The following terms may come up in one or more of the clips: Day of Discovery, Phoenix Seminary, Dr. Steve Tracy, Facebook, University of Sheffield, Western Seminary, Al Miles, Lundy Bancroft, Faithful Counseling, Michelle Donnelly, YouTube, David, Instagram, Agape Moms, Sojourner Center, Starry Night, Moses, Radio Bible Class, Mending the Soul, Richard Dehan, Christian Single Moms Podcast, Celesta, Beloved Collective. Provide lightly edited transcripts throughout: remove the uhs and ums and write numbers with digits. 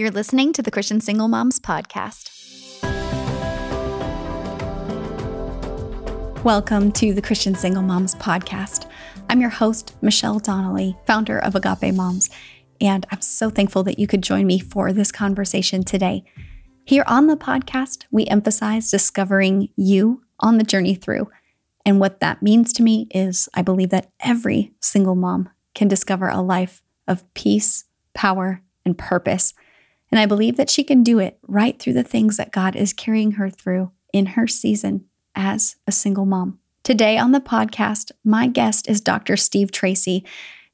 You're listening to the Christian Single Moms Podcast. Welcome to the Christian Single Moms Podcast. I'm your host, Michelle Donnelly, founder of Agape Moms, and I'm so thankful that you could join me for this conversation today. Here on the podcast, we emphasize discovering you on the journey through. And what that means to me is I believe that every single mom can discover a life of peace, power, and purpose. And I believe that she can do it right through the things that God is carrying her through in her season as a single mom. Today on the podcast, my guest is Dr. Steve Tracy.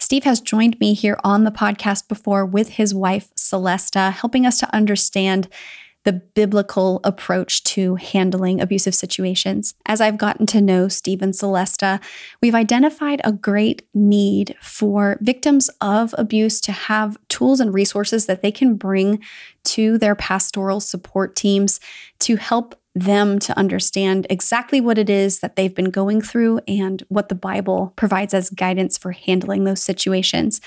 Steve has joined me here on the podcast before with his wife, Celesta, helping us to understand the biblical approach to handling abusive situations. As I've gotten to know Steve and Celesta, we've identified a great need for victims of abuse to have tools and resources that they can bring to their pastoral support teams to help them to understand exactly what it is that they've been going through and what the Bible provides as guidance for handling those situations.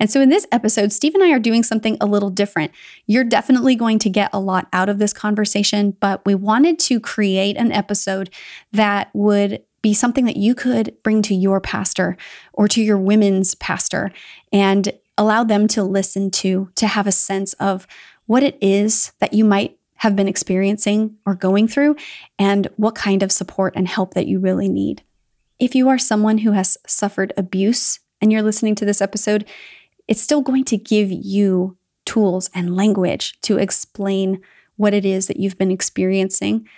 And so in this episode, Steve and I are doing something a little different. You're definitely going to get a lot out of this conversation, but we wanted to create an episode that would be something that you could bring to your pastor or to your women's pastor and allow them to listen to have a sense of what it is that you might have been experiencing or going through and what kind of support and help that you really need. If you are someone who has suffered abuse and you're listening to this episode, it's still going to give you tools and language to explain what it is that you've been experiencing.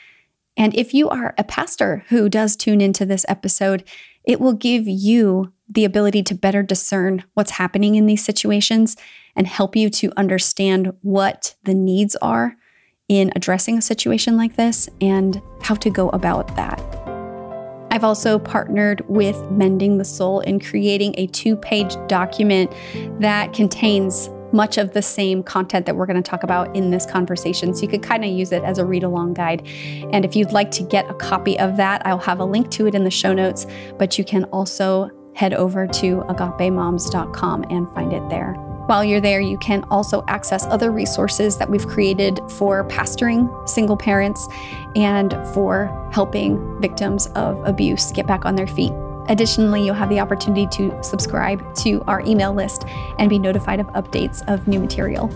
And if you are a pastor who does tune into this episode, it will give you the ability to better discern what's happening in these situations and help you to understand what the needs are in addressing a situation like this and how to go about that. I've also partnered with Mending the Soul in creating a 2-page document that contains much of the same content that we're going to talk about in this conversation. So you could kind of use it as a read-along guide. And if you'd like to get a copy of that, I'll have a link to it in the show notes, but you can also head over to agapemoms.com and find it there. While you're there, you can also access other resources that we've created for pastoring single parents and for helping victims of abuse get back on their feet. Additionally, you'll have the opportunity to subscribe to our email list and be notified of updates of new material.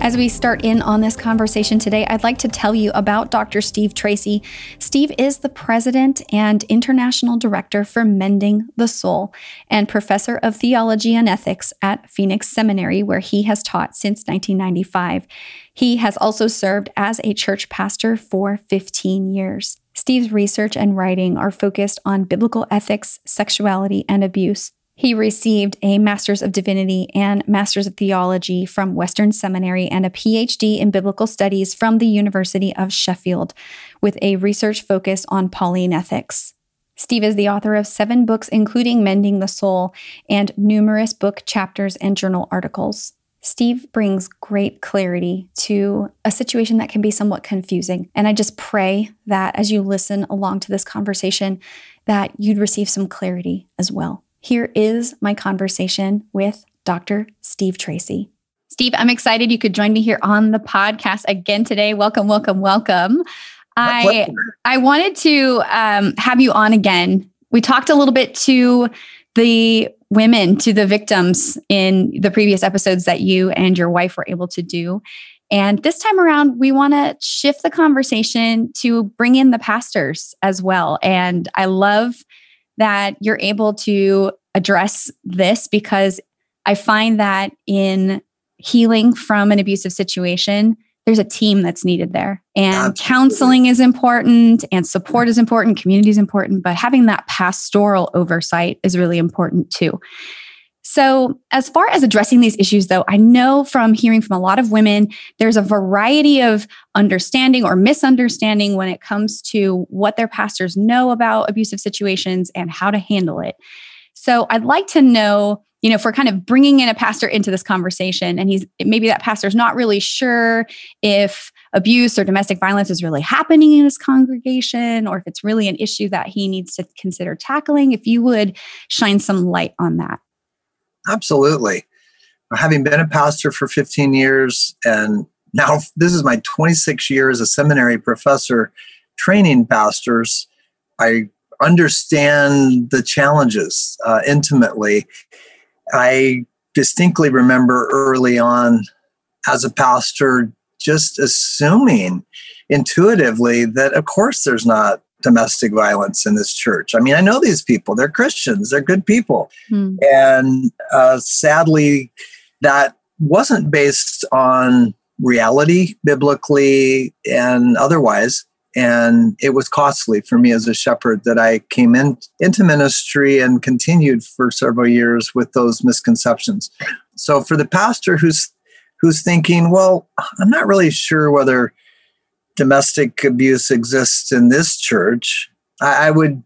As we start in on this conversation today, I'd like to tell you about Dr. Steve Tracy. Steve is the president and international director for Mending the Soul and professor of theology and ethics at Phoenix Seminary, where he has taught since 1995. He has also served as a church pastor for 15 years. Steve's research and writing are focused on biblical ethics, sexuality, and abuse. He received a Master's of Divinity and Master's of Theology from Western Seminary and a PhD in Biblical Studies from the University of Sheffield with a research focus on Pauline ethics. Steve is the author of 7 books, including Mending the Soul, and numerous book chapters and journal articles. Steve brings great clarity to a situation that can be somewhat confusing. And I just pray that as you listen along to this conversation, that you'd receive some clarity as well. Here is my conversation with Dr. Steve Tracy. Steve, I'm excited you could join me here on the podcast again today. Welcome, welcome, welcome. I wanted to have you on again. We talked a little bit to the women, to the victims in the previous episodes that you and your wife were able to do. And this time around, we want to shift the conversation to bring in the pastors as well. And I love that you're able to address this because I find that in healing from an abusive situation, there's a team that's needed there. And absolutely, counseling is important and support is important, community is important, but having that pastoral oversight is really important too. So as far as addressing these issues though, I know from hearing from a lot of women, there's a variety of understanding or misunderstanding when it comes to what their pastors know about abusive situations and how to handle it. So I'd like to know, you know, if we're kind of bringing in a pastor into this conversation and he's maybe that pastor's not really sure if abuse or domestic violence is really happening in his congregation or if it's really an issue that he needs to consider tackling, if you would shine some light on that. Absolutely. having been a pastor for 15 years, and now this is my 26th year as a seminary professor training pastors, I understand the challenges intimately. I distinctly remember early on as a pastor just assuming intuitively that, of course, there's not domestic violence in this church. I mean, I know these people. They're Christians. They're good people. Mm. And sadly, that wasn't based on reality, biblically and otherwise. And it was costly for me as a shepherd that I came into ministry and continued for several years with those misconceptions. So for the pastor who's thinking, well, I'm not really sure whether domestic abuse exists in this church, I would,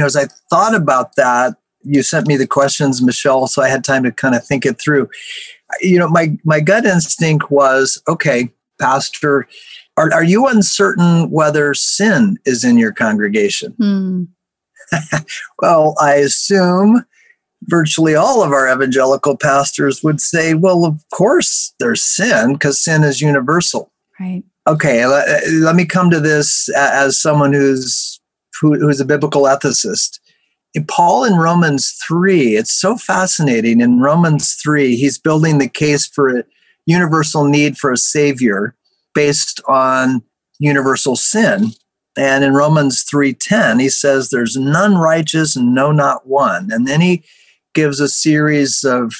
as I thought about that, you sent me the questions, Michelle, so I had time to kind of think it through. My gut instinct was, okay, pastor, Are you uncertain whether sin is in your congregation? Mm. Well, I assume virtually all of our evangelical pastors would say, well, of course there's sin because sin is universal. Right. Okay, let me come to this as someone who's a biblical ethicist. Paul in Romans 3, it's so fascinating. In Romans 3, he's building the case for a universal need for a savior based on universal sin. And in Romans 3:10, he says, there's none righteous, no, not one. And then he gives a series of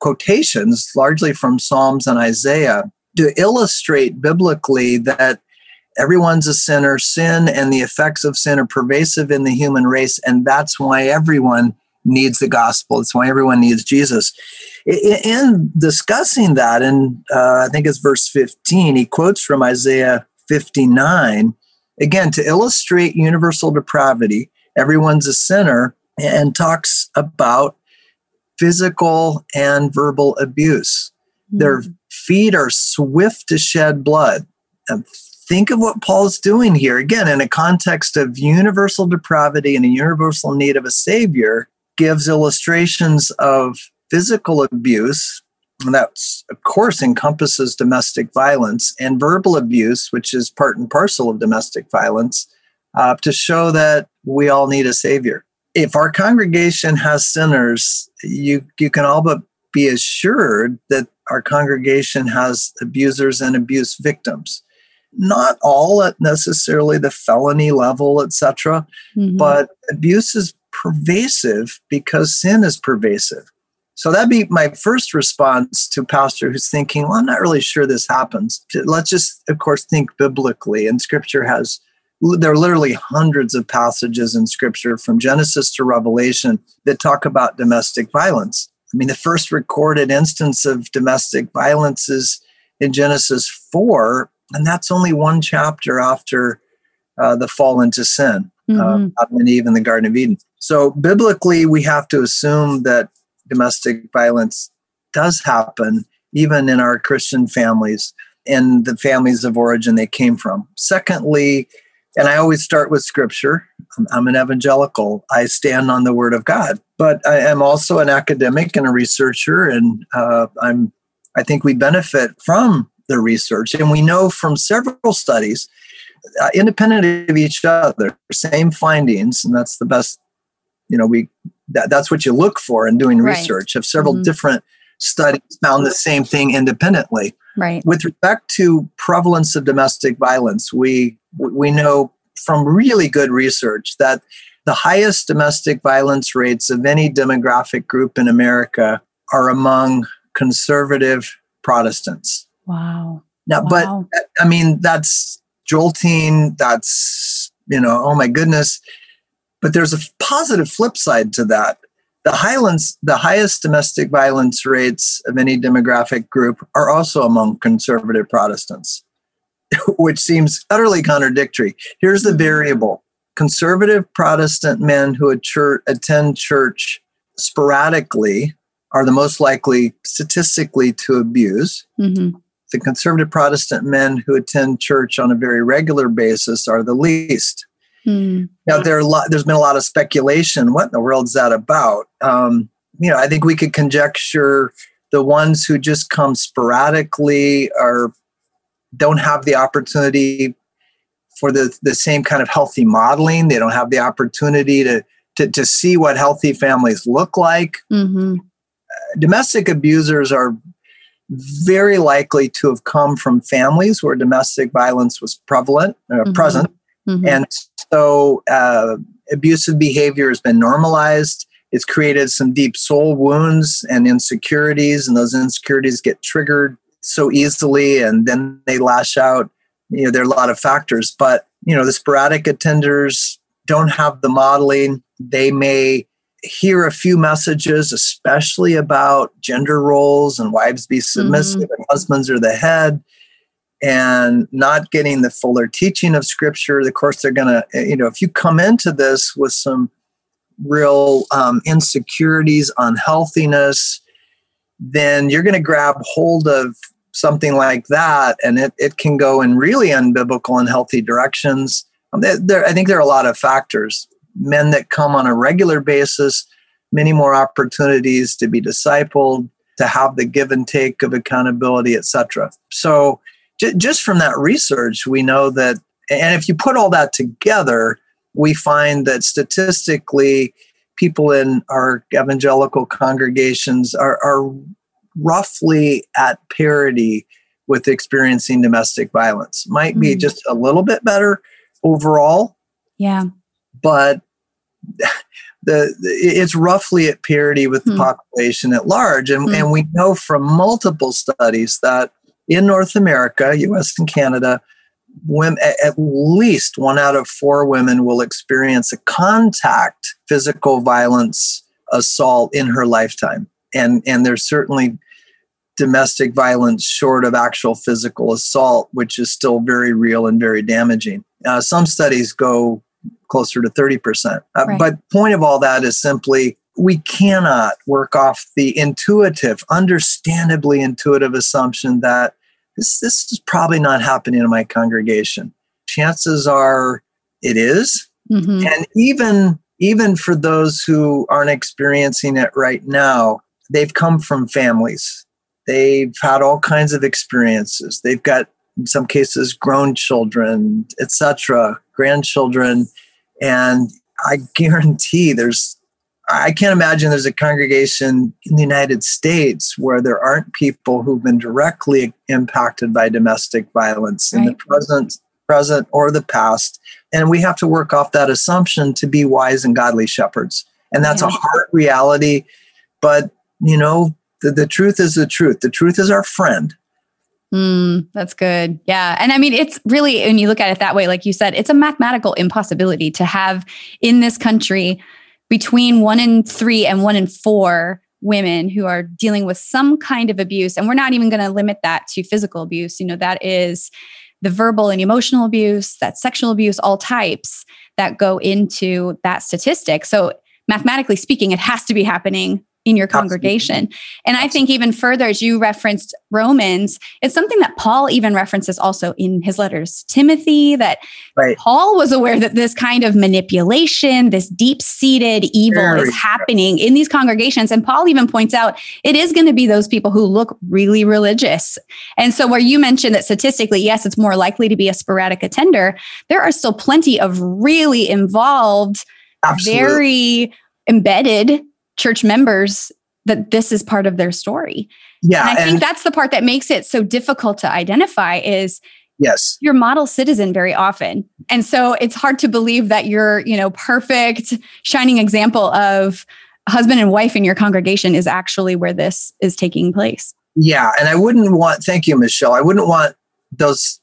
quotations, largely from Psalms and Isaiah, to illustrate biblically that everyone's a sinner. Sin and the effects of sin are pervasive in the human race. And that's why everyone needs the gospel. That's why everyone needs Jesus. In discussing that, and I think it's verse 15, he quotes from Isaiah 59, again, to illustrate universal depravity, everyone's a sinner, and talks about physical and verbal abuse. Mm-hmm. Their feet are swift to shed blood. And think of what Paul's doing here, again, in a context of universal depravity and a universal need of a savior, gives illustrations of physical abuse, and that, of course, encompasses domestic violence, and verbal abuse, which is part and parcel of domestic violence, to show that we all need a savior. If our congregation has sinners, you can all but be assured that our congregation has abusers and abuse victims. Not all at necessarily the felony level, etc., mm-hmm. but abuse is pervasive because sin is pervasive. So that'd be my first response to a pastor who's thinking, well, I'm not really sure this happens. Let's just, of course, think biblically. And Scripture there are literally hundreds of passages in Scripture from Genesis to Revelation that talk about domestic violence. I mean, the first recorded instance of domestic violence is in Genesis 4, and that's only one chapter after the fall into sin, Adam and Eve in the Garden of Eden. So biblically, we have to assume that domestic violence does happen, even in our Christian families and the families of origin they came from. Secondly, and I always start with Scripture. I'm an evangelical. I stand on the Word of God, but I am also an academic and a researcher, and I think we benefit from the research, and we know from several studies, independent of each other, same findings, and that's the best. That's what you look for in doing research. If several different studies found the same thing independently. Right. With respect to prevalence of domestic violence, we know from really good research that the highest domestic violence rates of any demographic group in America are among conservative Protestants. Wow. Now, wow. But I mean, that's jolting. That's, oh my goodness. But there's a positive flip side to that. The highest domestic violence rates of any demographic group are also among conservative Protestants, which seems utterly contradictory. Here's the variable. Conservative Protestant men who attend church sporadically are the most likely statistically to abuse. Mm-hmm. The conservative Protestant men who attend church on a very regular basis are the least. Mm. Now, there's been a lot of speculation. What in the world is that about? I think we could conjecture the ones who just come sporadically or don't have the opportunity for the same kind of healthy modeling. They don't have the opportunity to see what healthy families look like. Mm-hmm. Domestic abusers are very likely to have come from families where domestic violence was prevalent, mm-hmm. present. Mm-hmm. And so abusive behavior has been normalized. It's created some deep soul wounds and insecurities, and those insecurities get triggered so easily, and then they lash out. You know, there are a lot of factors, but, you know, the sporadic attenders don't have the modeling. They may hear a few messages, especially about gender roles and wives be submissive mm-hmm. and husbands are the head, and not getting the fuller teaching of Scripture. Of course, they're going to, you know, if you come into this with some real insecurities, unhealthiness, then you're going to grab hold of something like that, and it can go in really unbiblical and unhealthy directions. I think there are a lot of factors. Men that come on a regular basis, many more opportunities to be discipled, to have the give and take of accountability, etc. So just from that research, we know that, and if you put all that together, we find that statistically, people in our evangelical congregations are roughly at parity with experiencing domestic violence. Might be just a little bit better overall. Yeah. But it's roughly at parity with the population at large. And we know from multiple studies that in North America, U.S. and Canada, women, at least 1 out of 4 women will experience a contact physical violence assault in her lifetime. And there's certainly domestic violence short of actual physical assault, which is still very real and very damaging. Some studies go closer to 30%. Right. But point of all that is simply, we cannot work off the understandably intuitive assumption that this is probably not happening in my congregation. Chances are it is. Mm-hmm. And even for those who aren't experiencing it right now, they've come from families. They've had all kinds of experiences. They've got, in some cases, grown children, etc., grandchildren. And I guarantee I can't imagine there's a congregation in the United States where there aren't people who've been directly impacted by domestic violence in the present or the past. And we have to work off that assumption to be wise and godly shepherds. And that's a hard reality. But, you know, the truth is the truth. The truth is our friend. That's good. Yeah. And I mean, it's really, when you look at it that way, like you said, it's a mathematical impossibility to have in this country between 1 in 3 and 1 in 4 women who are dealing with some kind of abuse. And we're not even going to limit that to physical abuse. You know, that is the verbal and emotional abuse, that sexual abuse, all types that go into that statistic. So mathematically speaking, it has to be happening in your congregation. Absolutely. And I think even further, as you referenced Romans, it's something that Paul even references also in his letters to Timothy, that Paul was aware that this kind of manipulation, this deep-seated evil is happening in these congregations. And Paul even points out, it is going to be those people who look really religious. And so where you mentioned that statistically, yes, it's more likely to be a sporadic attender, there are still plenty of really involved, very embedded church members that this is part of their story. Yeah. And I think that's the part that makes it so difficult to identify is your model citizen very often. And so it's hard to believe that your, you know, perfect shining example of husband and wife in your congregation is actually where this is taking place. Yeah. And thank you, Michelle. I wouldn't want those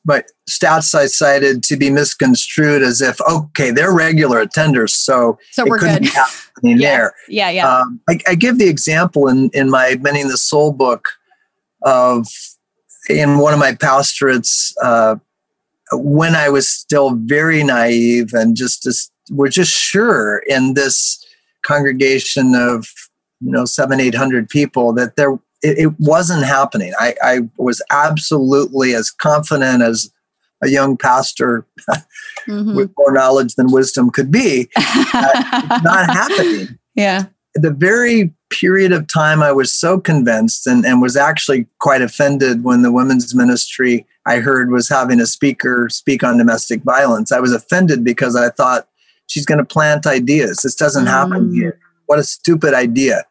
stats I cited to be misconstrued as if, okay, they're regular attenders, so we're good. There. Yeah, yeah. I give the example in my Mending the Soul book of, in one of my pastorates, when I was still very naive and just sure in this congregation of, you know, 700-800 people that there. It wasn't happening. I was absolutely as confident as a young pastor with more knowledge than wisdom could be. Not happening. Yeah. The very period of time, I was so convinced and was actually quite offended when the women's ministry I heard was having a speaker speak on domestic violence. I was offended because I thought, she's going to plant ideas. This doesn't happen here. What a stupid idea.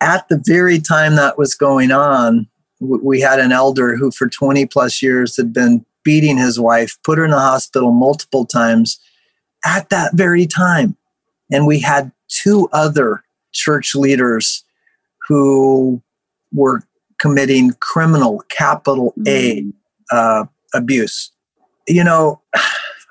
At the very time that was going on, we had an elder who for 20 plus years had been beating his wife, put her in the hospital multiple times at that very time. And we had two other church leaders who were committing criminal, capital A, abuse. You know,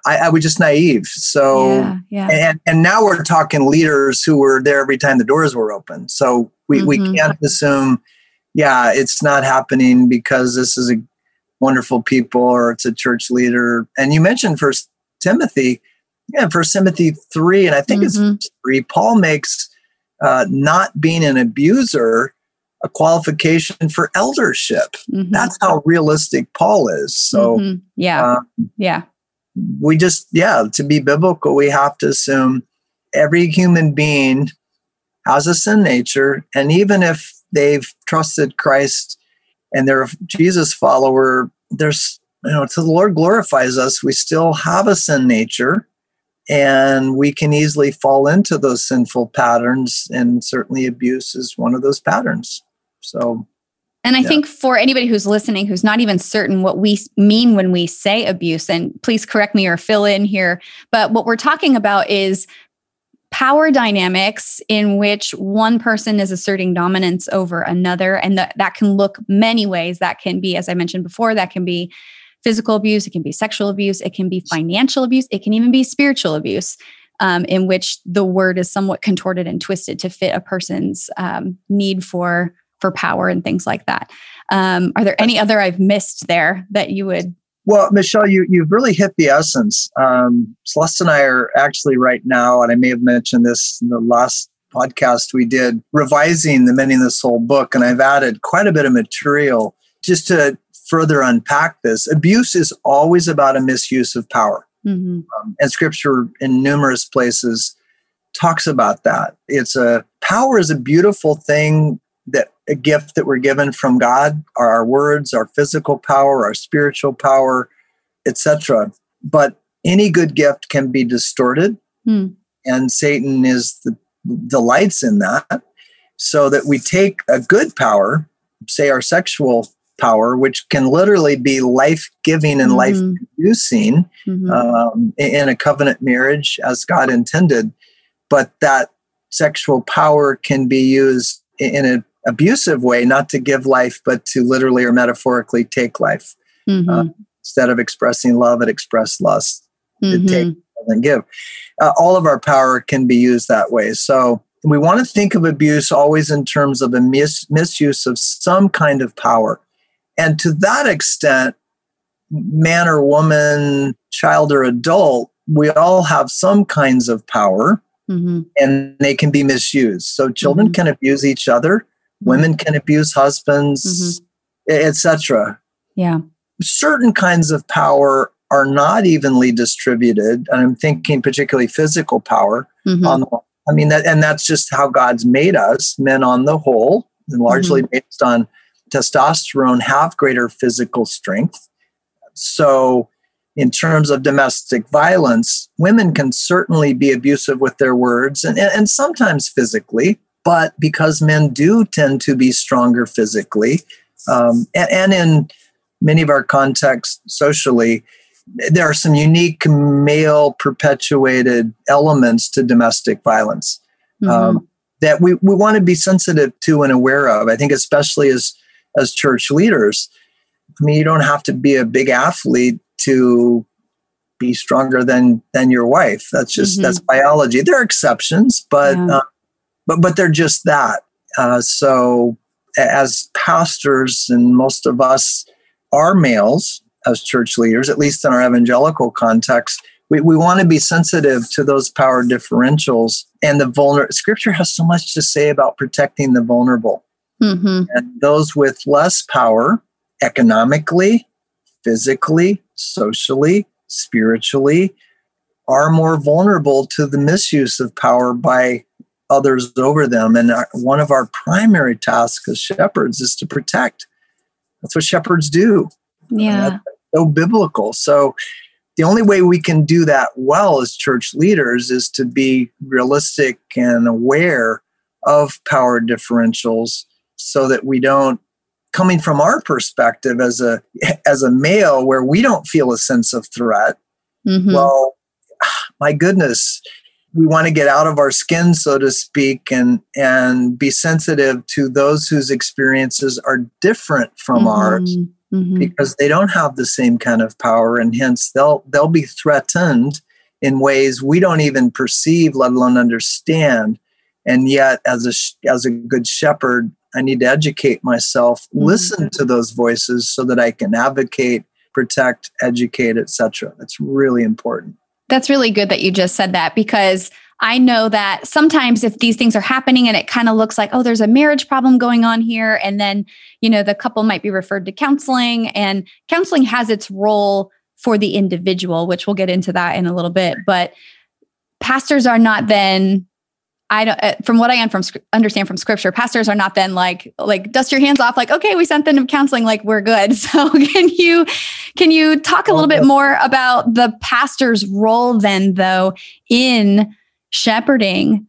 I was just naive. So, And now we're talking leaders who were there every time the doors were open. So we can't assume, it's not happening because this is a wonderful people or it's a church leader. And you mentioned First Timothy, First Timothy 3, and I think it's 3, Paul makes not being an abuser a qualification for eldership. That's how realistic Paul is. So, we just, to be biblical, we have to assume every human being has a sin nature. And even if they've trusted Christ and they're a Jesus follower, there's, till the Lord glorifies us, we still have a sin nature and we can easily fall into those sinful patterns. And certainly abuse is one of those patterns. So. And I think for anybody who's listening, who's not even certain what we mean when we say abuse, and please correct me or fill in here, but what we're talking about is power dynamics in which one person is asserting dominance over another. And that can look many ways. That can be, as I mentioned before, that can be physical abuse. It can be sexual abuse. It can be financial abuse. It can even be spiritual abuse, in which the word is somewhat contorted and twisted to fit a person's need for power and things like that. Are there any other I've missed there that you would? Well, Michelle, you've really hit the essence. Celeste and I are actually right now, and I may have mentioned this in the last podcast we did, revising the Mending the Soul book. And I've added quite a bit of material just to further unpack this. Abuse is always about a misuse of power. And scripture in numerous places talks about that. Power is a beautiful thing, that a gift that we're given from God, are our words, our physical power, our spiritual power, etc. But any good gift can be distorted, and Satan delights in that, so that we take a good power, say our sexual power, which can literally be life-giving and life-producing in a covenant marriage as God intended, but that sexual power can be used in an abusive way, not to give life, but to literally or metaphorically take life. Instead of expressing love, it expressed lust. It take and give. All of our power can be used that way. So we want to think of abuse always in terms of a misuse of some kind of power. And to that extent, man or woman, child or adult, we all have some kinds of power. And they can be misused. So children can abuse each other, women can abuse husbands, etc. Yeah. Certain kinds of power are not evenly distributed, and I'm thinking particularly physical power. That's just how God's made us. Men on the whole, and largely based on testosterone, have greater physical strength. So in terms of domestic violence, women can certainly be abusive with their words and sometimes physically, but because men do tend to be stronger physically, and in many of our contexts socially, there are some unique male-perpetuated elements to domestic violence that we want to be sensitive to and aware of, I think, especially as church leaders. I mean, you don't have to be a big athlete to be stronger than your wife. That's just, that's biology. There are exceptions, but they're just that. So as pastors, and most of us are males as church leaders, at least in our evangelical context, we want to be sensitive to those power differentials and the vulnerable. Scripture has so much to say about protecting the vulnerable and those with less power economically, physically, socially, spiritually, are more vulnerable to the misuse of power by others over them. And one of our primary tasks as shepherds is to protect. That's what shepherds do. Yeah. That's so biblical. So the only way we can do that well as church leaders is to be realistic and aware of power differentials so that we don't, coming from our perspective as a male where we don't feel a sense of threat, mm-hmm. Well, my goodness, we want to get out of our skin, so to speak, and be sensitive to those whose experiences are different from mm-hmm. ours, mm-hmm. because they don't have the same kind of power, and hence they'll be threatened in ways we don't even perceive, let alone understand. And yet, as a good shepherd, I need to educate myself, mm-hmm. listen to those voices so that I can advocate, protect, educate, etc. That's really important. That's really good that you just said that, because I know that sometimes if these things are happening and it kind of looks like, oh, there's a marriage problem going on here, and then, you know, the couple might be referred to counseling, and counseling has its role for the individual, which we'll get into that in a little bit. But pastors are not then... understand from scripture, pastors are not then like dust your hands off, like, okay, we sent them to counseling, like we're good. So can you talk a little bit more about the pastor's role then though in shepherding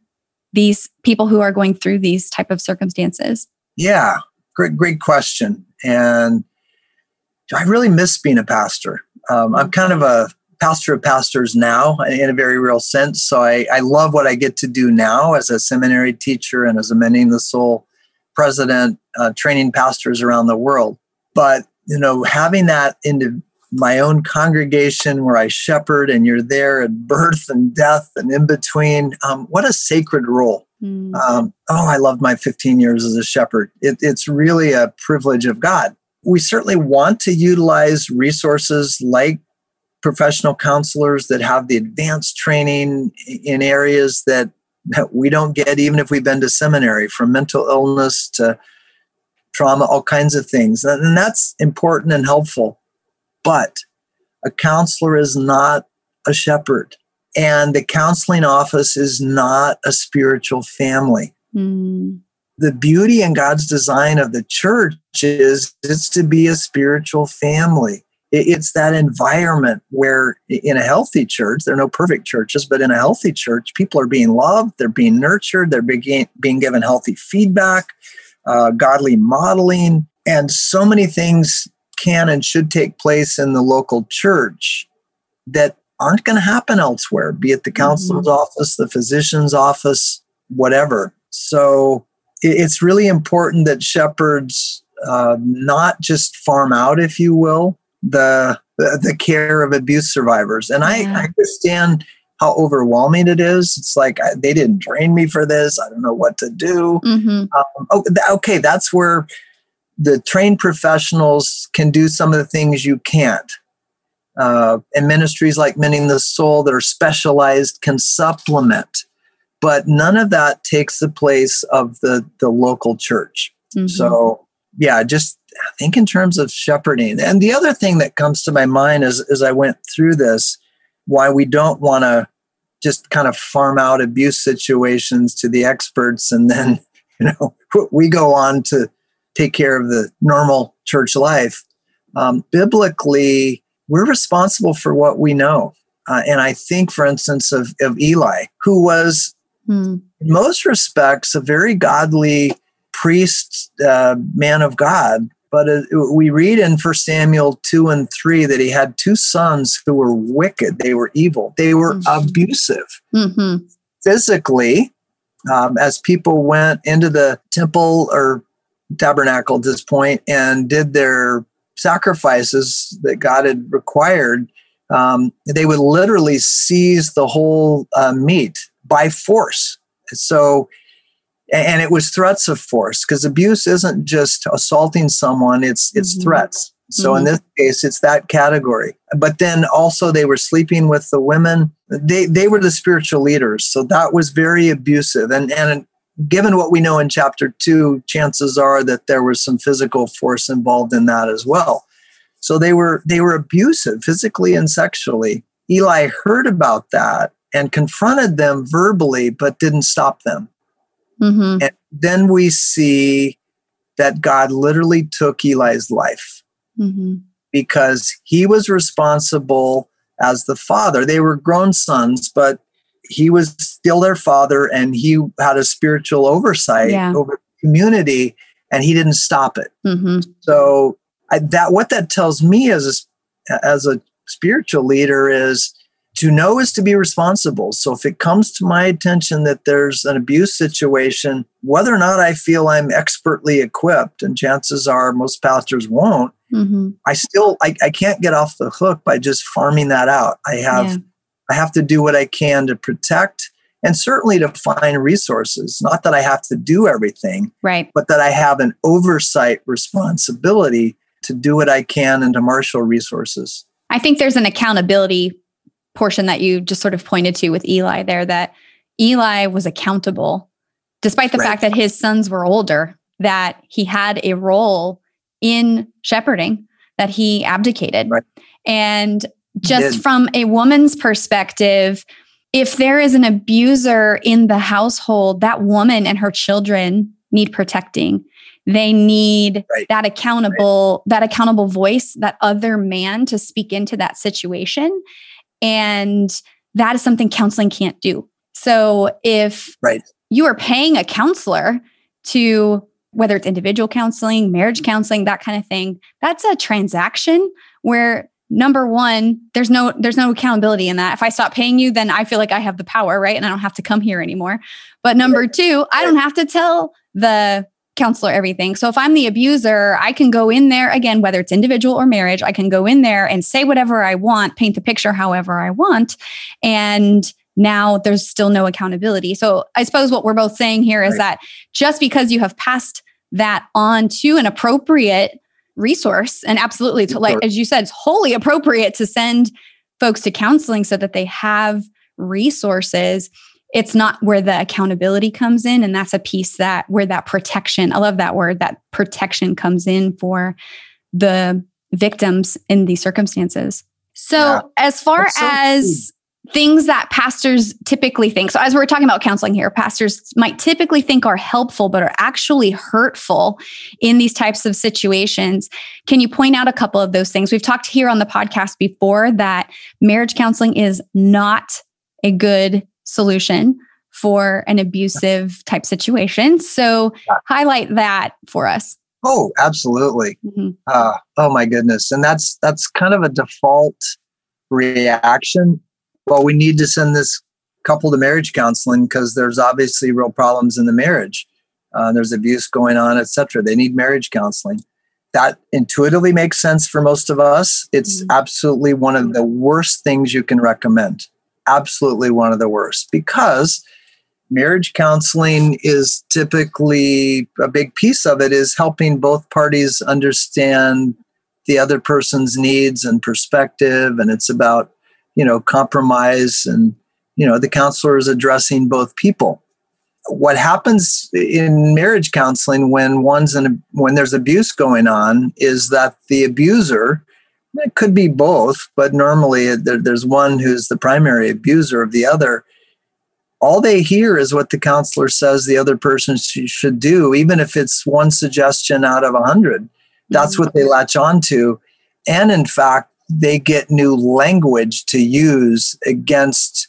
these people who are going through these type of circumstances? Yeah, great question. And I really miss being a pastor. I'm kind of a pastor of pastors now in a very real sense. So I love what I get to do now as a seminary teacher and as a Mending the Soul president, training pastors around the world. But, you know, having that into my own congregation where I shepherd and you're there at birth and death and in between, what a sacred role. Mm. I loved my 15 years as a shepherd. It's really a privilege of God. We certainly want to utilize resources like professional counselors that have the advanced training in areas that we don't get, even if we've been to seminary, from mental illness to trauma, all kinds of things. And that's important and helpful. But a counselor is not a shepherd. And the counseling office is not a spiritual family. Mm. The beauty in God's design of the church is it's to be a spiritual family. It's that environment where in a healthy church, there are no perfect churches, but in a healthy church, people are being loved, they're being nurtured, they're being given healthy feedback, godly modeling, and so many things can and should take place in the local church that aren't going to happen elsewhere, be it the counselor's mm-hmm. office, the physician's office, whatever. So it's really important that shepherds not just farm out, if you will, the care of abuse survivors. And I understand how overwhelming it is. It's like, they didn't train me for this. I don't know what to do. Mm-hmm. Okay, that's where the trained professionals can do some of the things you can't. And ministries like Mending the Soul that are specialized can supplement. But none of that takes the place of the local church. Mm-hmm. So, yeah, just... I think in terms of shepherding. And the other thing that comes to my mind as I went through this, why we don't want to just kind of farm out abuse situations to the experts. And then, you know, we go on to take care of the normal church life. Biblically, we're responsible for what we know. And I think, for instance, of Eli, who was in most respects a very godly priest, man of God. But we read in 1 Samuel 2 and 3 that he had two sons who were wicked. They were evil. They were mm-hmm. abusive. Mm-hmm. Physically, as people went into the temple or tabernacle at this point and did their sacrifices that God had required, they would literally seize the whole meat by force. So... And it was threats of force, because abuse isn't just assaulting someone, it's mm-hmm. threats. So mm-hmm. in this case, it's that category. But then also they were sleeping with the women. They were the spiritual leaders. So that was very abusive. And given what we know in chapter 2, chances are that there was some physical force involved in that as well. So they were abusive physically and sexually. Eli heard about that and confronted them verbally, but didn't stop them. Mm-hmm. And then we see that God literally took Eli's life mm-hmm. because he was responsible as the father. They were grown sons, but he was still their father, and he had a spiritual oversight over the community, and he didn't stop it. Mm-hmm. So what that tells me as a spiritual leader is to know is to be responsible. So if it comes to my attention that there's an abuse situation, whether or not I feel I'm expertly equipped, and chances are most pastors won't, mm-hmm. I can't get off the hook by just farming that out. I have to do what I can to protect and certainly to find resources. Not that I have to do everything, right? But that I have an oversight responsibility to do what I can and to marshal resources. I think there's an accountability portion that you just sort of pointed to with Eli there, that Eli was accountable, despite the fact that his sons were older, that he had a role in shepherding that he abdicated. Right. And just from a woman's perspective, if there is an abuser in the household, that woman and her children need protecting. They need that accountable voice, that other man to speak into that situation. And that is something counseling can't do. So if you are paying a counselor to, whether it's individual counseling, marriage counseling, that kind of thing, that's a transaction where, number one, there's no accountability in that. If I stop paying you, then I feel like I have the power, right? And I don't have to come here anymore. But number two, I don't have to tell the counselor everything. So if I'm the abuser, I can go in there, again, whether it's individual or marriage, I can go in there and say whatever I want, paint the picture however I want. And now there's still no accountability. So I suppose what we're both saying here is that just because you have passed that on to an appropriate resource, and absolutely, to, like as you said, it's wholly appropriate to send folks to counseling so that they have resources. It's not where the accountability comes in. And that's a piece where that protection, I love that word, that protection comes in for the victims in these circumstances. So as far as things that pastors typically think, so as we're talking about counseling here, pastors might typically think are helpful, but are actually hurtful in these types of situations. Can you point out a couple of those things? We've talked here on the podcast before that marriage counseling is not a good solution for an abusive type situation. So highlight that for us. Oh, absolutely. Mm-hmm. Oh my goodness. And that's kind of a default reaction. Well, we need to send this couple to marriage counseling because there's obviously real problems in the marriage. There's abuse going on, et cetera. They need marriage counseling. That intuitively makes sense for most of us. It's absolutely one of the worst things you can recommend. Absolutely one of the worst, because marriage counseling is typically, a big piece of it is helping both parties understand the other person's needs and perspective. And it's about, compromise, and, the counselor is addressing both people. What happens in marriage counseling when there's abuse going on is that the abuser, it could be both, but normally there's one who's the primary abuser of the other. All they hear is what the counselor says the other person should do, even if it's one suggestion out of 100. That's what they latch on to. And in fact, they get new language to use against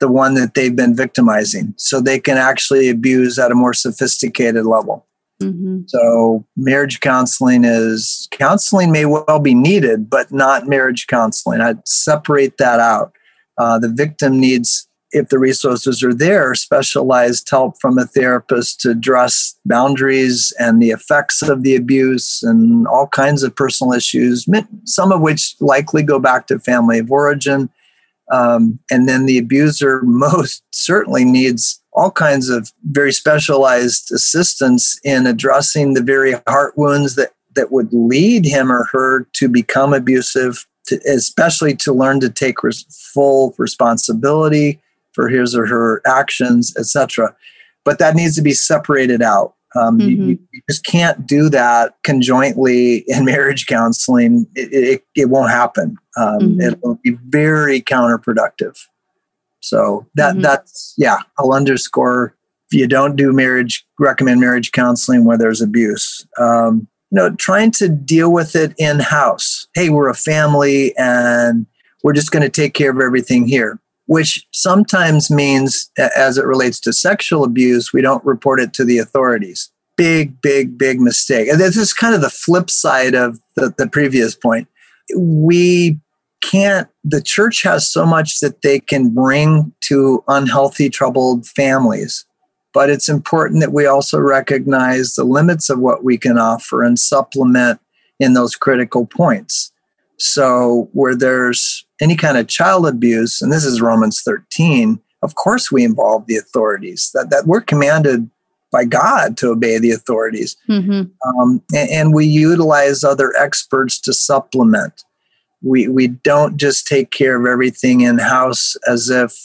the one that they've been victimizing. So they can actually abuse at a more sophisticated level. Mm-hmm. So marriage counseling may well be needed, but not marriage counseling. I'd separate that out. The victim needs, if the resources are there, specialized help from a therapist to address boundaries and the effects of the abuse and all kinds of personal issues, some of which likely go back to family of origin. And then the abuser most certainly needs all kinds of very specialized assistance in addressing the very heart wounds that would lead him or her to become abusive, especially to learn to take full responsibility for his or her actions, etc. But that needs to be separated out. You just can't do that conjointly in marriage counseling. It won't happen. It'll be very counterproductive. So that's I'll underscore If you don't do marriage, recommend marriage counseling where there's abuse. Trying to deal with it in-house. Hey, we're a family and we're just going to take care of everything here, which sometimes means, as it relates to sexual abuse, we don't report it to the authorities. Big mistake. And this is kind of the flip side of the previous point. The church has so much that they can bring to unhealthy, troubled families. But it's important that we also recognize the limits of what we can offer and supplement in those critical points. So where there's any kind of child abuse, and this is Romans 13, of course we involve the authorities. That we're commanded by God to obey the authorities. Mm-hmm. And we utilize other experts to supplement. We don't just take care of everything in-house as if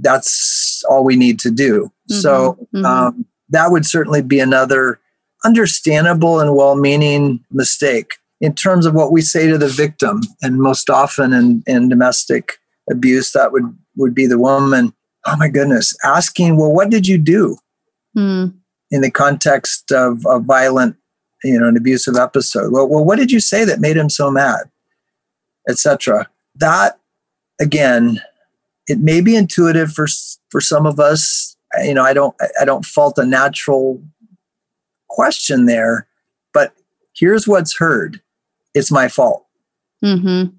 that's all we need to do. Mm-hmm, that would certainly be another understandable and well-meaning mistake in terms of what we say to the victim. And most often in domestic abuse, that would be the woman, oh my goodness, asking, well, what did you do? Mm. In the context of a violent, an abusive episode. Well, what did you say that made him so mad? Etc. That, again, it may be intuitive for some of us. I don't fault a natural question there, but here's what's heard: it's my fault. Mm-hmm.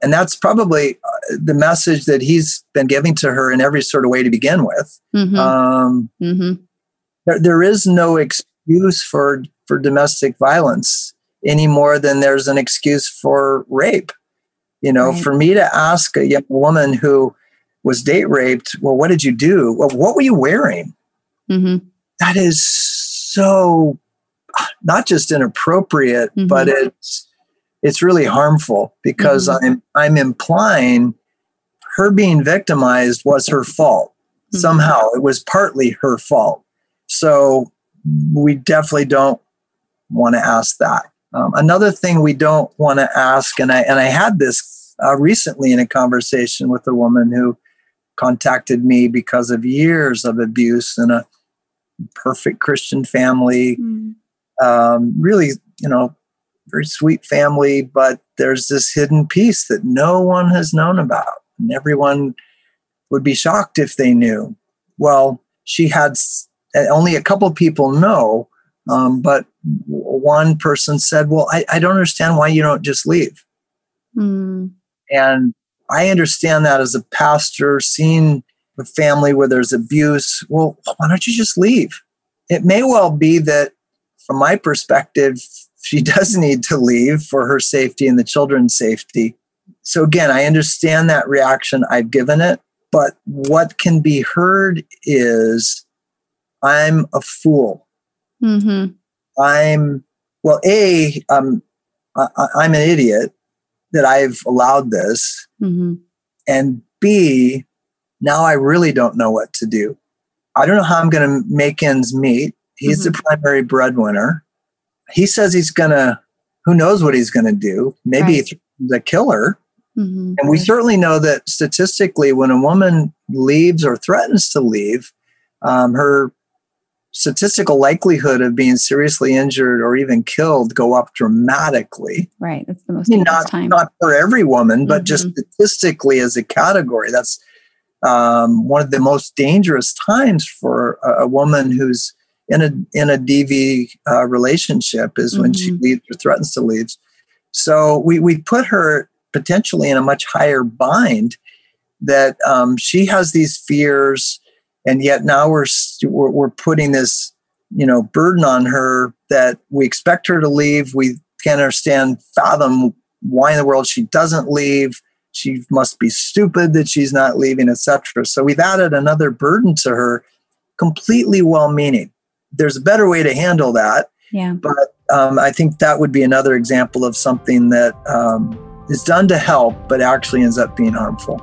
And that's probably the message that he's been giving to her in every sort of way to begin with. Mm-hmm. There is no excuse for domestic violence any more than there's an excuse for rape. Right. For me to ask a young woman who was date raped, well, what did you do? Well, what were you wearing? Mm-hmm. That is so not just inappropriate, mm-hmm. but it's really harmful because mm-hmm. I'm implying her being victimized was her fault. Mm-hmm. Somehow it was partly her fault. So we definitely don't want to ask that. Another thing we don't want to ask, and I had this recently in a conversation with a woman who contacted me because of years of abuse in a perfect Christian family, really, very sweet family, but there's this hidden piece that no one has known about, and everyone would be shocked if they knew. Well, she had only a couple people know, but one person said, well, I don't understand why you don't just leave. Mm. And I understand that as a pastor, seeing a family where there's abuse, well, why don't you just leave? It may well be that from my perspective, she does need to leave for her safety and the children's safety. So again, I understand that reaction. I've given it. But what can be heard is, I'm a fool. Mm-hmm. I'm an idiot that I've allowed this, mm-hmm. and B, now I really don't know what to do. I don't know how I'm going to make ends meet. He's mm-hmm. the primary breadwinner. He says who knows what he's going to do? Maybe right. He's a killer. Mm-hmm. And we certainly know that statistically, when a woman leaves or threatens to leave, her statistical likelihood of being seriously injured or even killed go up dramatically. Right. That's the most time. Not for every woman, but mm-hmm. just statistically as a category. That's one of the most dangerous times for a woman who's in a DV relationship is when mm-hmm. she leaves or threatens to leave. So we put her potentially in a much higher bind that she has these fears. And yet now we're putting this, burden on her that we expect her to leave. We can't fathom why in the world she doesn't leave. She must be stupid that she's not leaving, etc. So we've added another burden to her, completely well-meaning. There's a better way to handle that. Yeah. But I think that would be another example of something that is done to help, but actually ends up being harmful.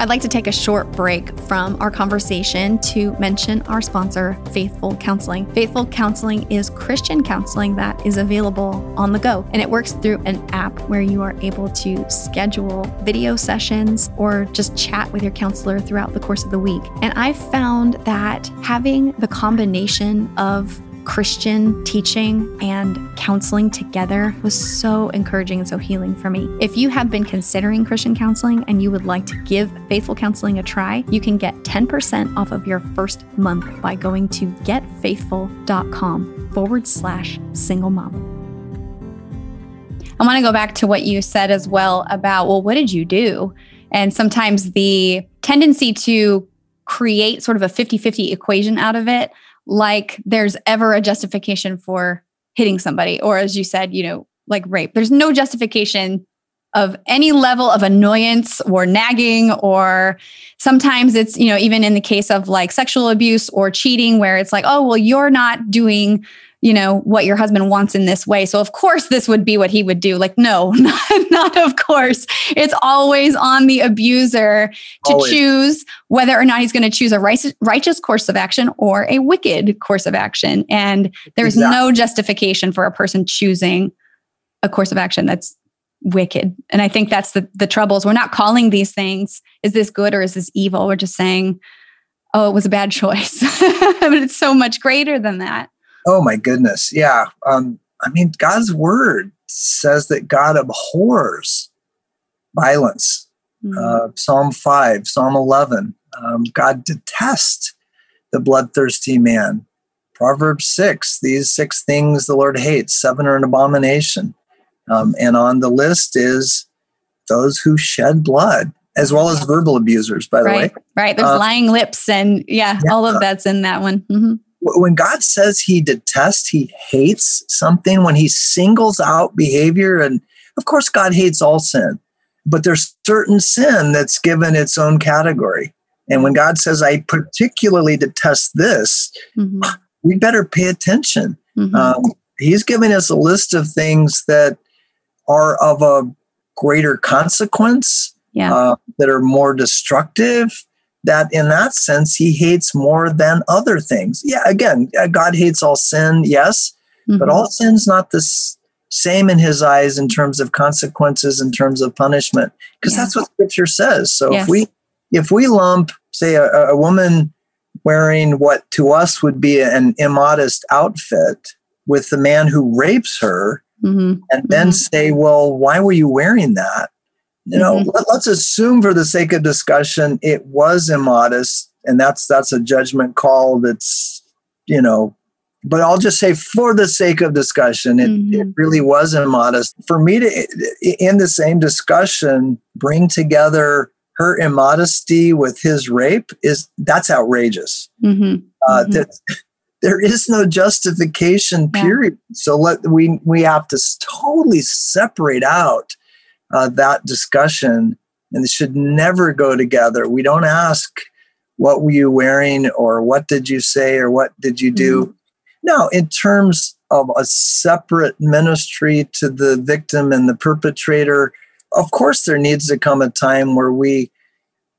I'd like to take a short break from our conversation to mention our sponsor, Faithful Counseling. Faithful Counseling is Christian counseling that is available on the go, and it works through an app where you are able to schedule video sessions or just chat with your counselor throughout the course of the week. And I've found that having the combination of Christian teaching and counseling together was so encouraging and so healing for me. If you have been considering Christian counseling and you would like to give Faithful Counseling a try, you can get 10% off of your first month by going to getfaithful.com/single mom. I want to go back to what you said as well about, well, what did you do? And sometimes the tendency to create sort of a 50-50 equation out of it, like there's ever a justification for hitting somebody, or as you said, you know, like rape. There's no justification of any level of annoyance or nagging, or sometimes it's, you know, even in the case of like sexual abuse or cheating, where it's like, oh, well, you're not doing, you know, what your husband wants in this way, so of course this would be what he would do. Like, no, not of course. It's always on the abuser to choose whether or not he's going to choose a righteous course of action or a wicked course of action. And there's no justification for a person choosing a course of action that's wicked. And I think that's the trouble is we're not calling these things, is this good or is this evil? We're just saying, oh, it was a bad choice. But it's so much greater than that. Oh my goodness. Yeah. God's word says that God abhors violence. Mm-hmm. Psalm 5, Psalm 11. God detests the bloodthirsty man. Proverbs 6, these 6 things the Lord hates, 7 are an abomination. And on the list is those who shed blood, as well as verbal abusers, by the way. Right. There's lying lips and all of that's in that one. Mm-hmm. When God says he detests, he hates something, when he singles out behavior, and of course God hates all sin, but there's certain sin that's given its own category. And when God says, I particularly detest this, mm-hmm. we better pay attention. Mm-hmm. He's giving us a list of things that are of a greater consequence, that are more destructive, that in that sense, he hates more than other things. Yeah, again, God hates all sin, yes, mm-hmm. but all sin's not the same in his eyes in terms of consequences, in terms of punishment, because that's what Scripture says. So if we lump, say, a woman wearing what to us would be an immodest outfit with the man who rapes her, mm-hmm. and then mm-hmm. say, well, why were you wearing that? You know, mm-hmm. let's assume for the sake of discussion, it was immodest, and that's a judgment call that's, you know, but I'll just say for the sake of discussion, it really was immodest. For me to, in the same discussion, bring together her immodesty with his rape, that's outrageous. Mm-hmm. There is no justification, period. Yeah. So we have to totally separate out that discussion, and it should never go together. We don't ask, what were you wearing, or what did you say, or what did you do? Mm-hmm. No, in terms of a separate ministry to the victim and the perpetrator, of course there needs to come a time where we,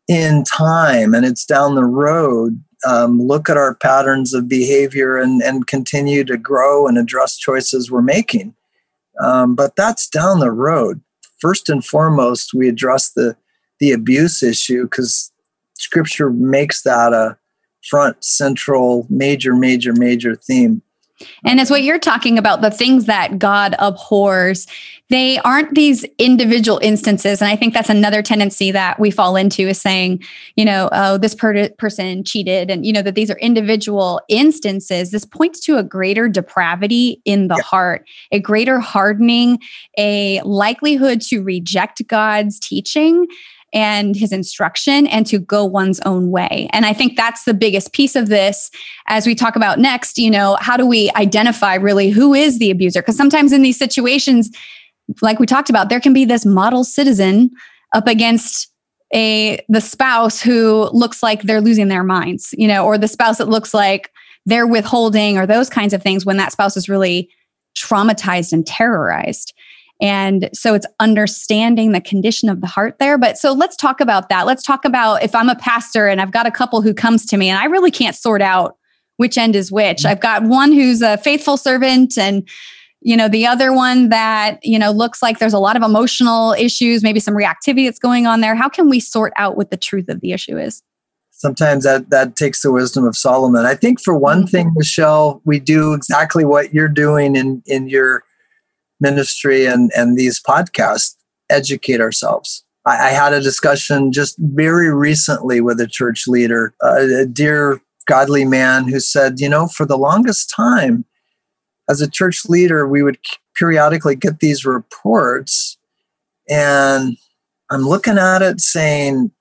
in time, and it's down the road, look at our patterns of behavior and continue to grow and address choices we're making. But that's down the road. First and foremost, we address the abuse issue, because Scripture makes that a front, central, major theme. And it's what you're talking about, the things that God abhors. They aren't these individual instances. And I think that's another tendency that we fall into, is saying, you know, oh, this person cheated. And, you know, that these are individual instances. This points to a greater depravity in the heart, a greater hardening, a likelihood to reject God's teaching and his instruction, and to go one's own way. And I think that's the biggest piece of this. As we talk about next, you know, how do we identify really who is the abuser? Because sometimes in these situations, like we talked about, there can be this model citizen up against the spouse who looks like they're losing their minds, you know, or the spouse that looks like they're withholding, or those kinds of things, when that spouse is really traumatized and terrorized. And so it's understanding the condition of the heart there. But so let's talk about that. Let's talk about if I'm a pastor and I've got a couple who comes to me and I really can't sort out which end is which. I've got one who's a faithful servant and, you know, the other one that, you know, looks like there's a lot of emotional issues, maybe some reactivity that's going on there. How can we sort out what the truth of the issue is? Sometimes that takes the wisdom of Solomon. I think for one thing, Michelle, we do exactly what you're doing in your ministry and these podcasts, educate ourselves. I had a discussion just very recently with a church leader, a dear godly man who said, you know, for the longest time, as a church leader, we would periodically get these reports and I'm looking at it saying,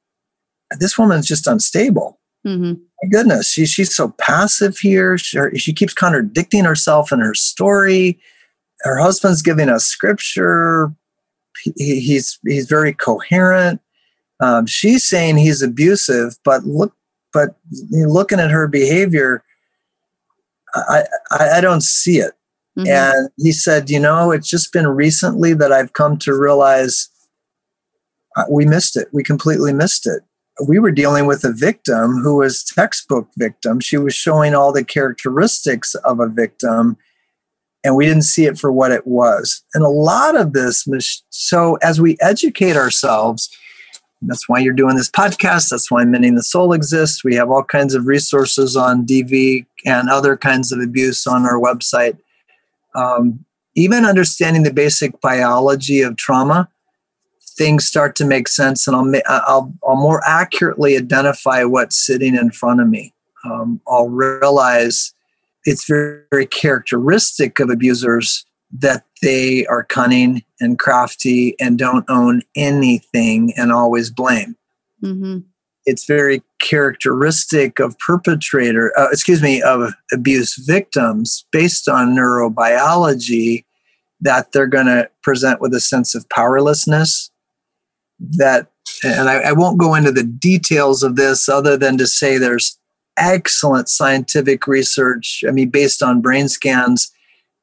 this woman's just unstable. Mm-hmm. My goodness, she's so passive here. She keeps contradicting herself in her story. Her husband's giving us scripture. He's very coherent. She's saying he's abusive, but looking at her behavior, I don't see it. Mm-hmm. And he said, you know, it's just been recently that I've come to realize we missed it. We completely missed it. We were dealing with a victim who was textbook victim. She was showing all the characteristics of a victim, and we didn't see it for what it was. And a lot of this, so as we educate ourselves, that's why you're doing this podcast. That's why Mending the Soul exists. We have all kinds of resources on DV and other kinds of abuse on our website. Even understanding the basic biology of trauma, things start to make sense, and I'll more accurately identify what's sitting in front of me. I'll realize it's very, very characteristic of abusers that they are cunning and crafty and don't own anything and always blame. Mm-hmm. It's very characteristic of of abuse victims based on neurobiology that they're going to present with a sense of powerlessness. I won't go into the details of this other than to say there's excellent scientific research, I mean, based on brain scans,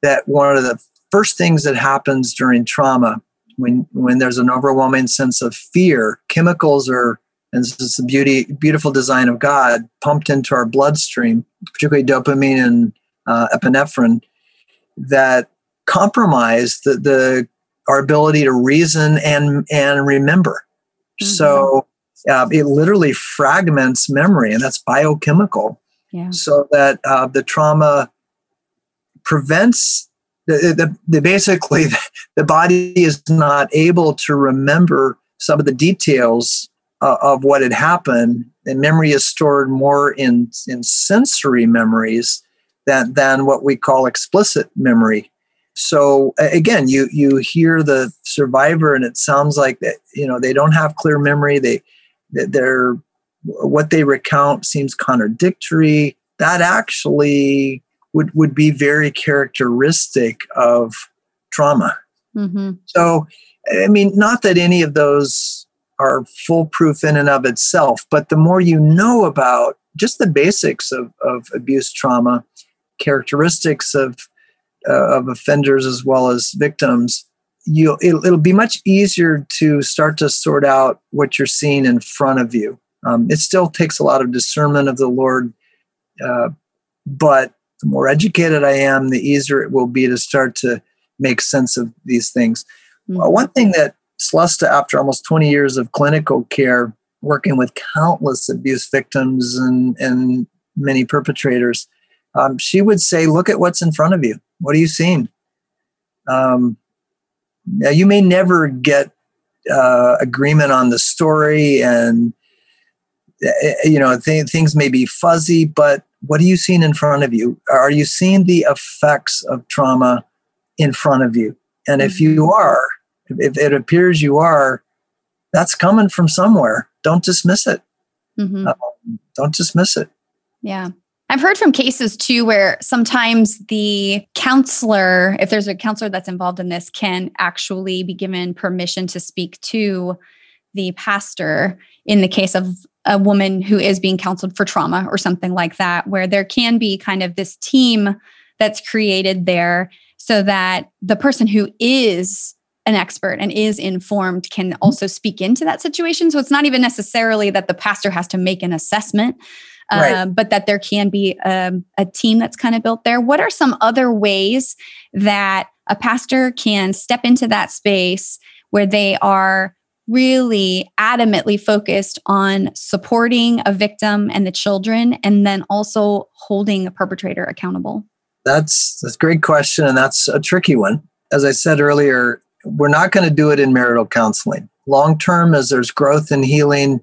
that one of the first things that happens during trauma, when there's an overwhelming sense of fear, chemicals are, and this is the beautiful design of God, pumped into our bloodstream, particularly dopamine and epinephrine, that compromise our ability to reason and remember. Mm-hmm. So it literally fragments memory, and that's biochemical. Yeah. So that the trauma prevents, basically the body is not able to remember some of the details of what had happened, and memory is stored more in sensory memories than what we call explicit memory. So again, you hear the survivor, and it sounds like that, you know, they don't have clear memory. What they recount seems contradictory. That actually would be very characteristic of trauma. Mm-hmm. So, I mean, not that any of those are foolproof in and of itself, but the more you know about just the basics of abuse trauma, characteristics of offenders as well as victims, it'll be much easier to start to sort out what you're seeing in front of you. It still takes a lot of discernment of the Lord, but the more educated I am, the easier it will be to start to make sense of these things. Mm-hmm. One thing that Celesta, after almost 20 years of clinical care, working with countless abuse victims and many perpetrators, she would say, look at what's in front of you. What are you seeing? Now, you may never get agreement on the story, and you know things may be fuzzy. But what are you seeing in front of you? Are you seeing the effects of trauma in front of you? And if you are, if it appears you are, that's coming from somewhere. Don't dismiss it. Mm-hmm. Don't dismiss it. Yeah. I've heard from cases too, where sometimes the counselor, if there's a counselor that's involved in this, can actually be given permission to speak to the pastor in the case of a woman who is being counseled for trauma or something like that, where there can be kind of this team that's created there so that the person who is an expert and is informed can also speak into that situation. So it's not even necessarily that the pastor has to make an assessment, right, but that there can be a team that's kind of built there. What are some other ways that a pastor can step into that space where they are really adamantly focused on supporting a victim and the children, and then also holding a perpetrator accountable? That's a great question, and that's a tricky one. As I said earlier, we're not going to do it in marital counseling. Long-term, as there's growth and healing,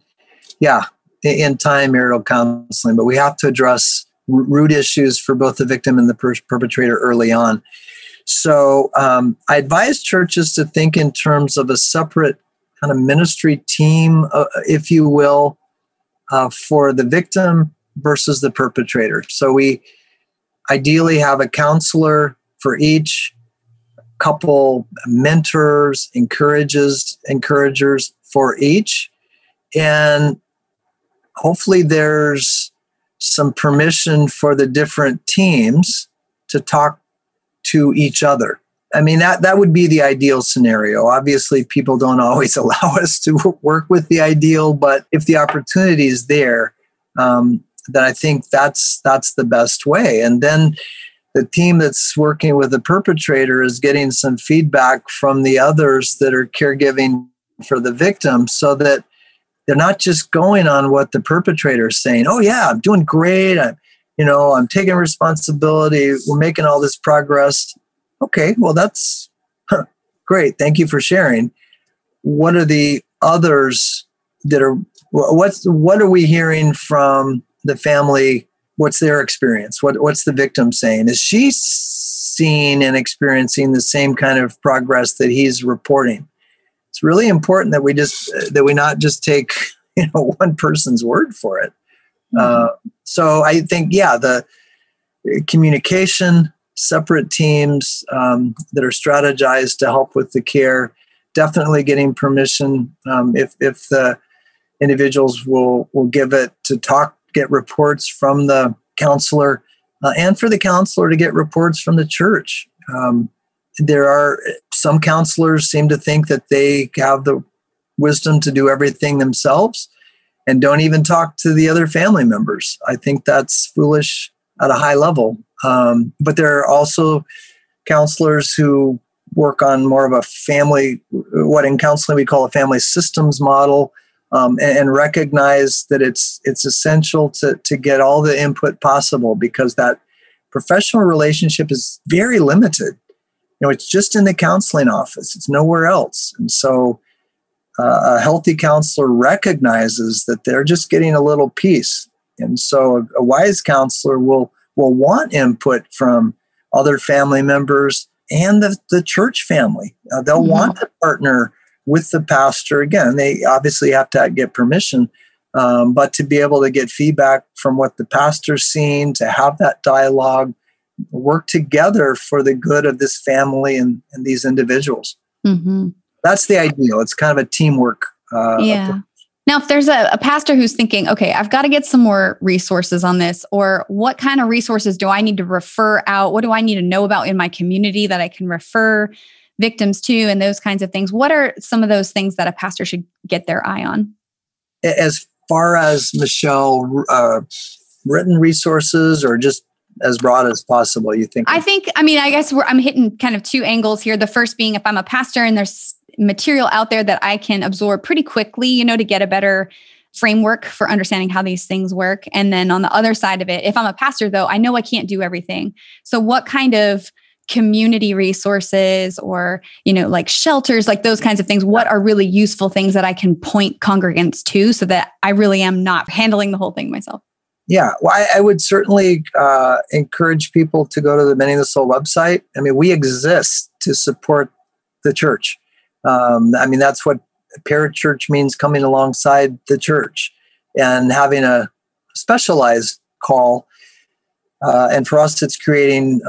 in time, marital counseling, but we have to address root issues for both the victim and the perpetrator early on. So I advise churches to think in terms of a separate kind of ministry team, if you will, for the victim versus the perpetrator. So we ideally have a counselor for each, couple mentors, encouragers for each. And hopefully there's some permission for the different teams to talk to each other. I mean, that would be the ideal scenario. Obviously, people don't always allow us to work with the ideal, but if the opportunity is there, then I think that's the best way. And then the team that's working with the perpetrator is getting some feedback from the others that are caregiving for the victim, so that they're not just going on what the perpetrator is saying. Oh yeah, I'm doing great. I'm taking responsibility. We're making all this progress. Okay, well, that's great. Thank you for sharing. What are the others that are, what are we hearing from the family? What's their experience? What's the victim saying? Is she seeing and experiencing the same kind of progress that he's reporting? It's really important that we not just take one person's word for it. Mm-hmm. So I think the communication, separate teams that are strategized to help with the care, definitely getting permission if the individuals will give it, to talk. Get reports from the counselor, and for the counselor to get reports from the church. There are some counselors seem to think that they have the wisdom to do everything themselves and don't even talk to the other family members. I think that's foolish at a high level. But there are also counselors who work on more of a family, what in counseling we call a family systems model. And recognize that it's essential to get all the input possible, because that professional relationship is very limited. It's just in the counseling office. It's nowhere else. And so a healthy counselor recognizes that they're just getting a little piece. And so a wise counselor will want input from other family members and the church family. They'll want to partner with the pastor. Again, they obviously have to get permission, but to be able to get feedback from what the pastor's seeing, to have that dialogue, work together for the good of this family and these individuals. Mm-hmm. That's the ideal. It's kind of a teamwork. Approach. Now, if there's a pastor who's thinking, okay, I've got to get some more resources on this, or what kind of resources do I need to refer out? What do I need to know about in my community that I can refer victims too, and those kinds of things? What are some of those things that a pastor should get their eye on? As far as, Michelle, written resources, or just as broad as possible, you think? I'm hitting kind of two angles here. The first being, if I'm a pastor and there's material out there that I can absorb pretty quickly, to get a better framework for understanding how these things work. And then on the other side of it, if I'm a pastor though, I know I can't do everything. So what kind of community resources, or, like shelters, like those kinds of things, what are really useful things that I can point congregants to, so that I really am not handling the whole thing myself? Yeah. Well, I would certainly encourage people to go to the Mending the Soul website. I mean, we exist to support the church. That's what parachurch means, coming alongside the church and having a specialized call. And for us, it's creating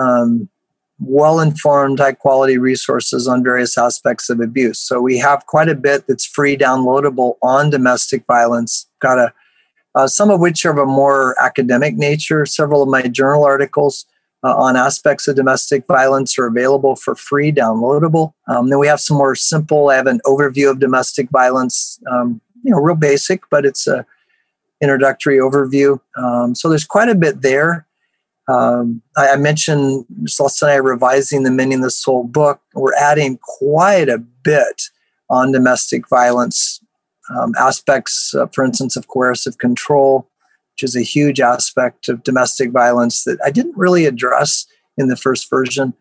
well-informed, high-quality resources on various aspects of abuse. So we have quite a bit that's free, downloadable on domestic violence. Got some of which are of a more academic nature. Several of my journal articles on aspects of domestic violence are available for free, downloadable. Then we have some more simple, I have an overview of domestic violence, real basic, but it's a introductory overview. So there's quite a bit there. I mentioned Celeste and I are revising the Mending the Soul book. We're adding quite a bit on domestic violence aspects, for instance, of coercive control, which is a huge aspect of domestic violence that I didn't really address in the first version.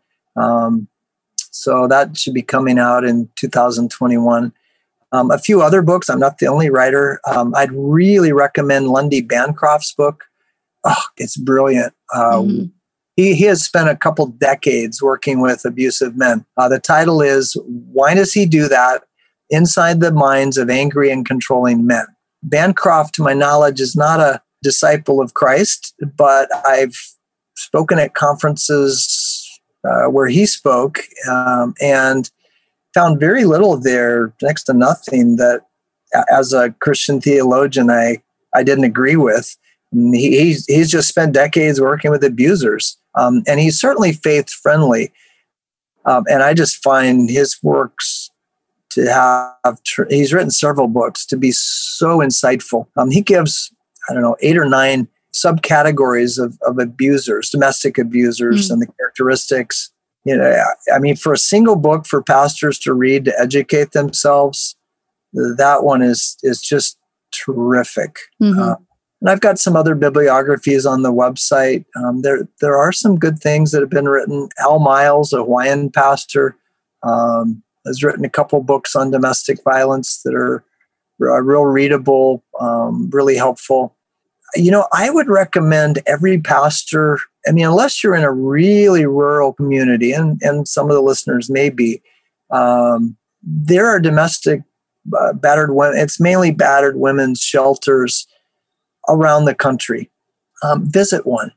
So that should be coming out in 2021. A few other books. I'm not the only writer. I'd really recommend Lundy Bancroft's book. Oh, it's brilliant. He has spent a couple decades working with abusive men. The title is, Why Does He Do That? Inside the Minds of Angry and Controlling Men. Bancroft, to my knowledge, is not a disciple of Christ, but I've spoken at conferences where he spoke and found very little there, next to nothing, that as a Christian theologian I didn't agree with. He's just spent decades working with abusers, and he's certainly faith-friendly. And I just find his works to have, he's written several books, to be so insightful. He gives, 8 or 9 subcategories of abusers, domestic abusers, and the characteristics. For a single book for pastors to read, to educate themselves, that one is just terrific. And I've got some other bibliographies on the website. There are some good things that have been written. Al Miles, a Hawaiian pastor, has written a couple books on domestic violence that are real readable, really helpful. I would recommend every pastor, unless you're in a really rural community, and some of the listeners may be, there are domestic battered women, it's mainly battered women's shelters around the country. Visit one.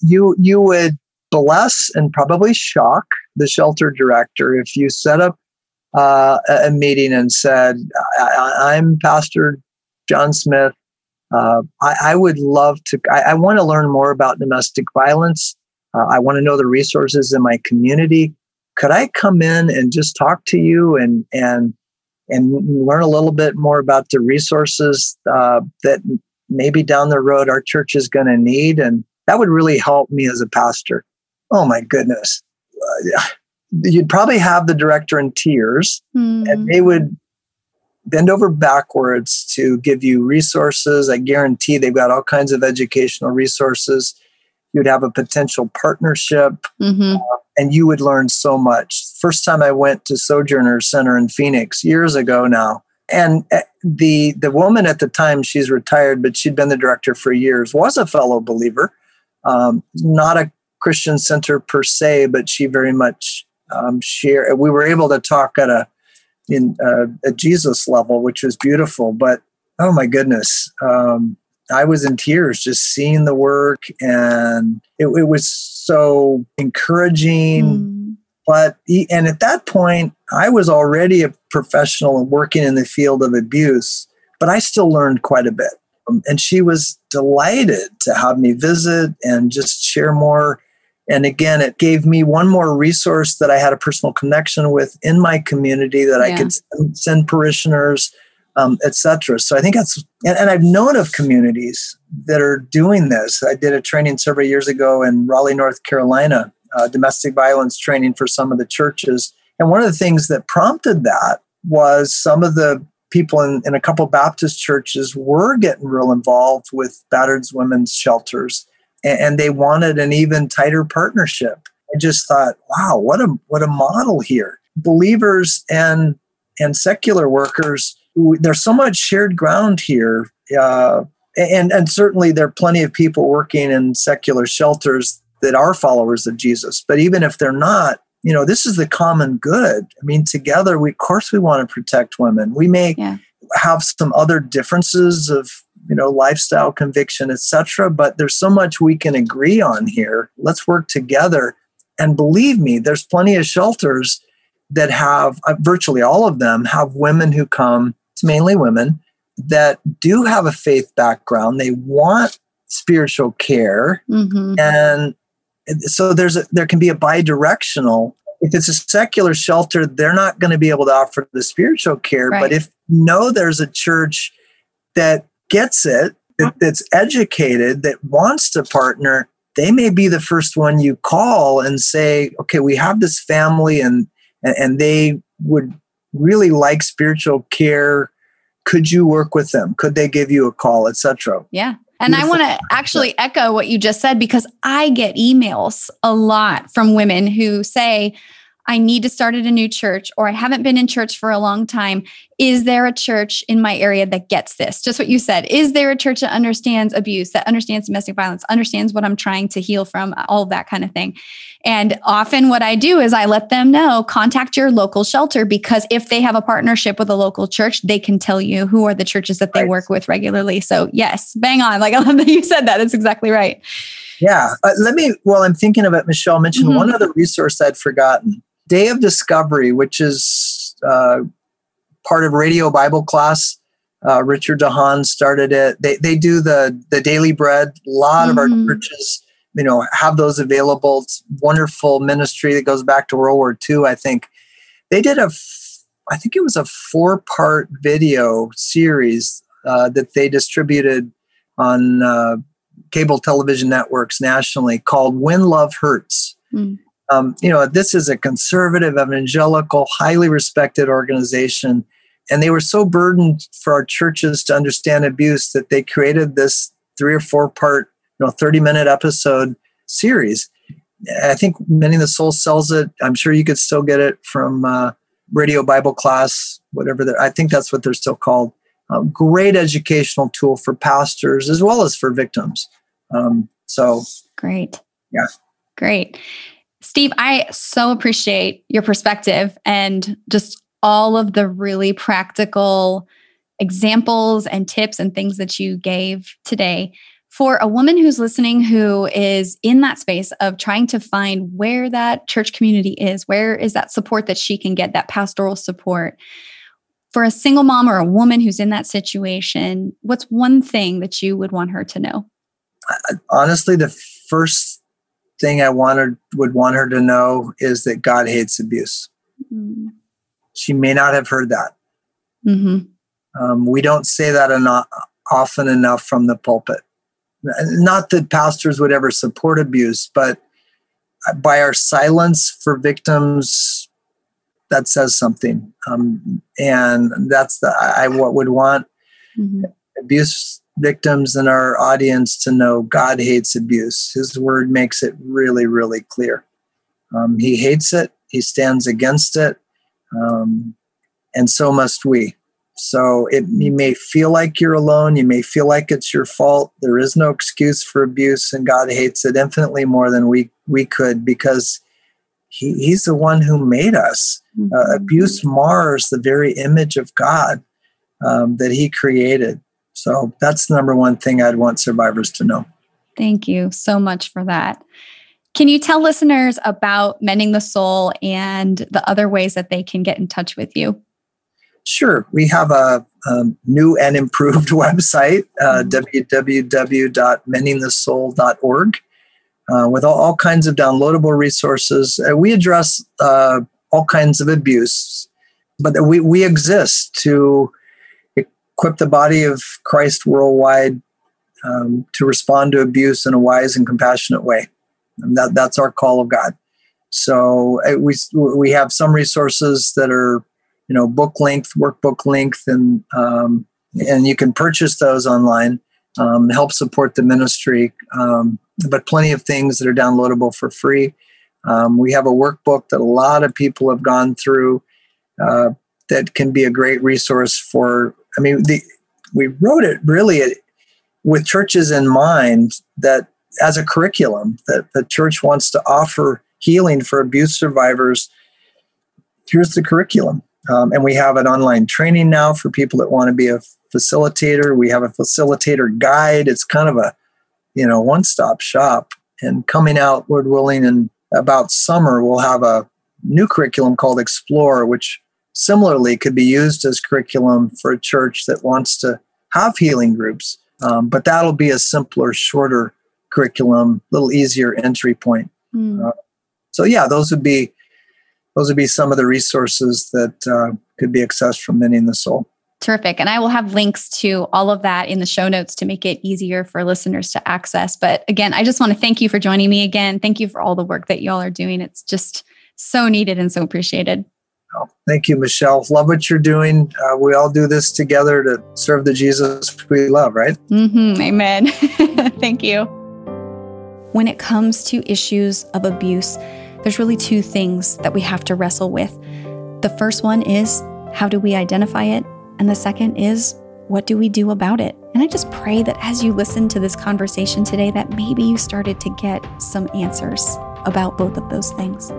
You would bless and probably shock the shelter director if you set up a meeting and said, I'm Pastor John Smith. I would love to, I want to learn more about domestic violence. I want to know the resources in my community. Could I come in and just talk to you and learn a little bit more about the resources that maybe down the road our church is going to need? And that would really help me as a pastor. Oh my goodness. You'd probably have the director in tears, and they would bend over backwards to give you resources. I guarantee they've got all kinds of educational resources. You'd have a potential partnership, and you would learn so much. First time I went to Sojourner Center in Phoenix years ago now, and the woman at the time, she's retired, but she'd been the director for years, was a fellow believer, not a Christian center per se, but she very much shared. We were able to talk at a Jesus level, which was beautiful. But oh my goodness, I was in tears just seeing the work, and it was so encouraging. But at that point, I was already a professional and working in the field of abuse, but I still learned quite a bit. And she was delighted to have me visit and just share more. And again, it gave me one more resource that I had a personal connection with in my community that I could send parishioners, et cetera. So I think that's, and I've known of communities that are doing this. I did a training several years ago in Raleigh, North Carolina, domestic violence training for some of the churches. And one of the things that prompted that was some of the people in a couple Baptist churches were getting real involved with battered women's shelters. And they wanted an even tighter partnership. I just thought, wow, what a model here. Believers and secular workers, there's so much shared ground here. And certainly there are plenty of people working in secular shelters that are followers of Jesus. But even if they're not, this is the common good. Together, of course, we want to protect women. We may have some other differences of lifestyle, conviction, et cetera. But there's so much we can agree on here. Let's work together. And believe me, there's plenty of shelters that have, virtually all of them, have women who come, it's mainly women, that do have a faith background. They want spiritual care. Mm-hmm. And so there can be a bi-directional. If it's a secular shelter, they're not going to be able to offer the spiritual care. Right. But if you know there's a church that gets it, that's educated, that wants to partner, they may be the first one you call and say, okay, we have this family and they would really like spiritual care. Could you work with them? Could they give you a call, et cetera? Yeah. And I want to actually echo what you just said, because I get emails a lot from women who say, I need to start at a new church, or I haven't been in church for a long time. Is there a church in my area that gets this? Just what you said. Is there a church that understands abuse, that understands domestic violence, understands what I'm trying to heal from, all of that kind of thing? And often what I do is I let them know, contact your local shelter, because if they have a partnership with a local church, they can tell you who are the churches that they work with regularly. So yes, bang on. Like, I love that you said that. That's exactly right. Yeah. While I'm thinking of it, Michelle mentioned one other resource I'd forgotten. Day of Discovery, which is part of Radio Bible Class. Richard Dehan started it. They do the Daily Bread. A lot of our churches, have those available. It's wonderful ministry that goes back to World War II, I think. They did I think it was a 4-part video series that they distributed on cable television networks nationally, called When Love Hurts. Mm. This is a conservative, evangelical, highly respected organization. And they were so burdened for our churches to understand abuse that they created this 3- or 4-part, 30-minute episode series. I think Mending the Soul sells it. I'm sure you could still get it from Radio Bible Class, whatever. I think that's what they're still called. Great educational tool for pastors as well as for victims. Great. Yeah. Great. Steve, I so appreciate your perspective and just all of the really practical examples and tips and things that you gave today. For a woman who's listening, who is in that space of trying to find where that church community is, where is that support that she can get, that pastoral support? For a single mom or a woman who's in that situation, what's one thing that you would want her to know? Honestly, the first thing I would want her to know is that God hates abuse. Mm-hmm. She may not have heard that. Mm-hmm. We don't say that often enough from the pulpit. Not that pastors would ever support abuse, but by our silence for victims, that says something. And that's I would want abuse victims in our audience to know God hates abuse. His word makes it really, really clear. He hates it. He stands against it. And so must we. So you may feel like you're alone. You may feel like it's your fault. There is no excuse for abuse, and God hates it infinitely more than we could, because he's the one who made us. Abuse mars the very image of God that he created. So that's the number one thing I'd want survivors to know. Thank you so much for that. Can you tell listeners about Mending the Soul and the other ways that they can get in touch with you? Sure. We have a new and improved website, www.mendingthesoul.org, with all kinds of downloadable resources. We address all kinds of abuse, but we exist to equip the body of Christ worldwide to respond to abuse in a wise and compassionate way. And that's our call of God. So we have some resources that are, book length, workbook length, and you can purchase those online. Help support the ministry, but plenty of things that are downloadable for free. We have a workbook that a lot of people have gone through that can be a great resource for. We wrote it really with churches in mind, that as a curriculum that the church wants to offer healing for abuse survivors. Here's the curriculum. And we have an online training now for people that want to be a facilitator. We have a facilitator guide. It's kind of a, one-stop shop. And coming out, Lord willing, in about summer, we'll have a new curriculum called Explore, which similarly could be used as curriculum for a church that wants to have healing groups But that'll be a simpler, shorter curriculum, a little easier entry point. So yeah, those would be some of the resources that could be accessed from Mending the Soul. Terrific. And I will have links to all of that in the show notes to make it easier for listeners to access. But again, I just want to thank you for joining me again. Thank you for all the work that y'all are doing. It's just so needed and so appreciated. Oh, thank you, Michelle. Love what you're doing. We all do this together to serve the Jesus we love, right? Mm-hmm. Amen. Thank you. When it comes to issues of abuse, there's really two things that we have to wrestle with. The first one is, how do we identify it? And the second is, what do we do about it? And I just pray that as you listen to this conversation today, that maybe you started to get some answers about both of those things.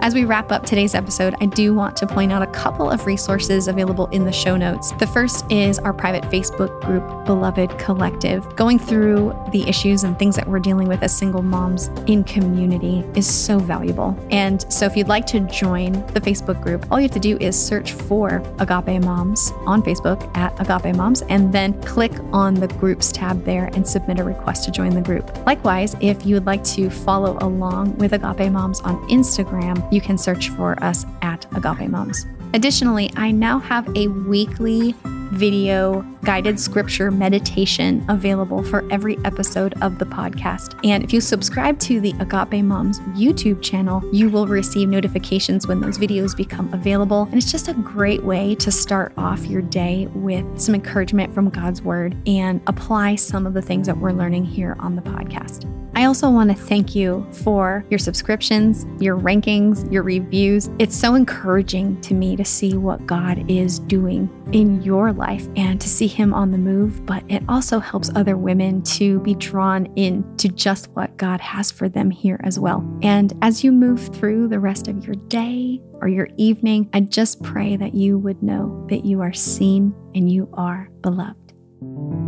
As we wrap up today's episode, I do want to point out a couple of resources available in the show notes. The first is our private Facebook group, Beloved Collective. Going through the issues and things that we're dealing with as single moms in community is so valuable. And so if you'd like to join the Facebook group, all you have to do is search for Agape Moms on Facebook at Agape Moms, and then click on the groups tab there and submit a request to join the group. Likewise, if you would like to follow along with Agape Moms on Instagram, you can search for us at Agape Moms. Additionally, I now have a weekly video guided scripture meditation available for every episode of the podcast. And if you subscribe to the Agape Moms YouTube channel, you will receive notifications when those videos become available. And it's just a great way to start off your day with some encouragement from God's word and apply some of the things that we're learning here on the podcast. I also want to thank you for your subscriptions, your rankings, your reviews. It's so encouraging to me to see what God is doing in your life and to see him on the move, but it also helps other women to be drawn into just what God has for them here as well. And as you move through the rest of your day or your evening, I just pray that you would know that you are seen and you are beloved.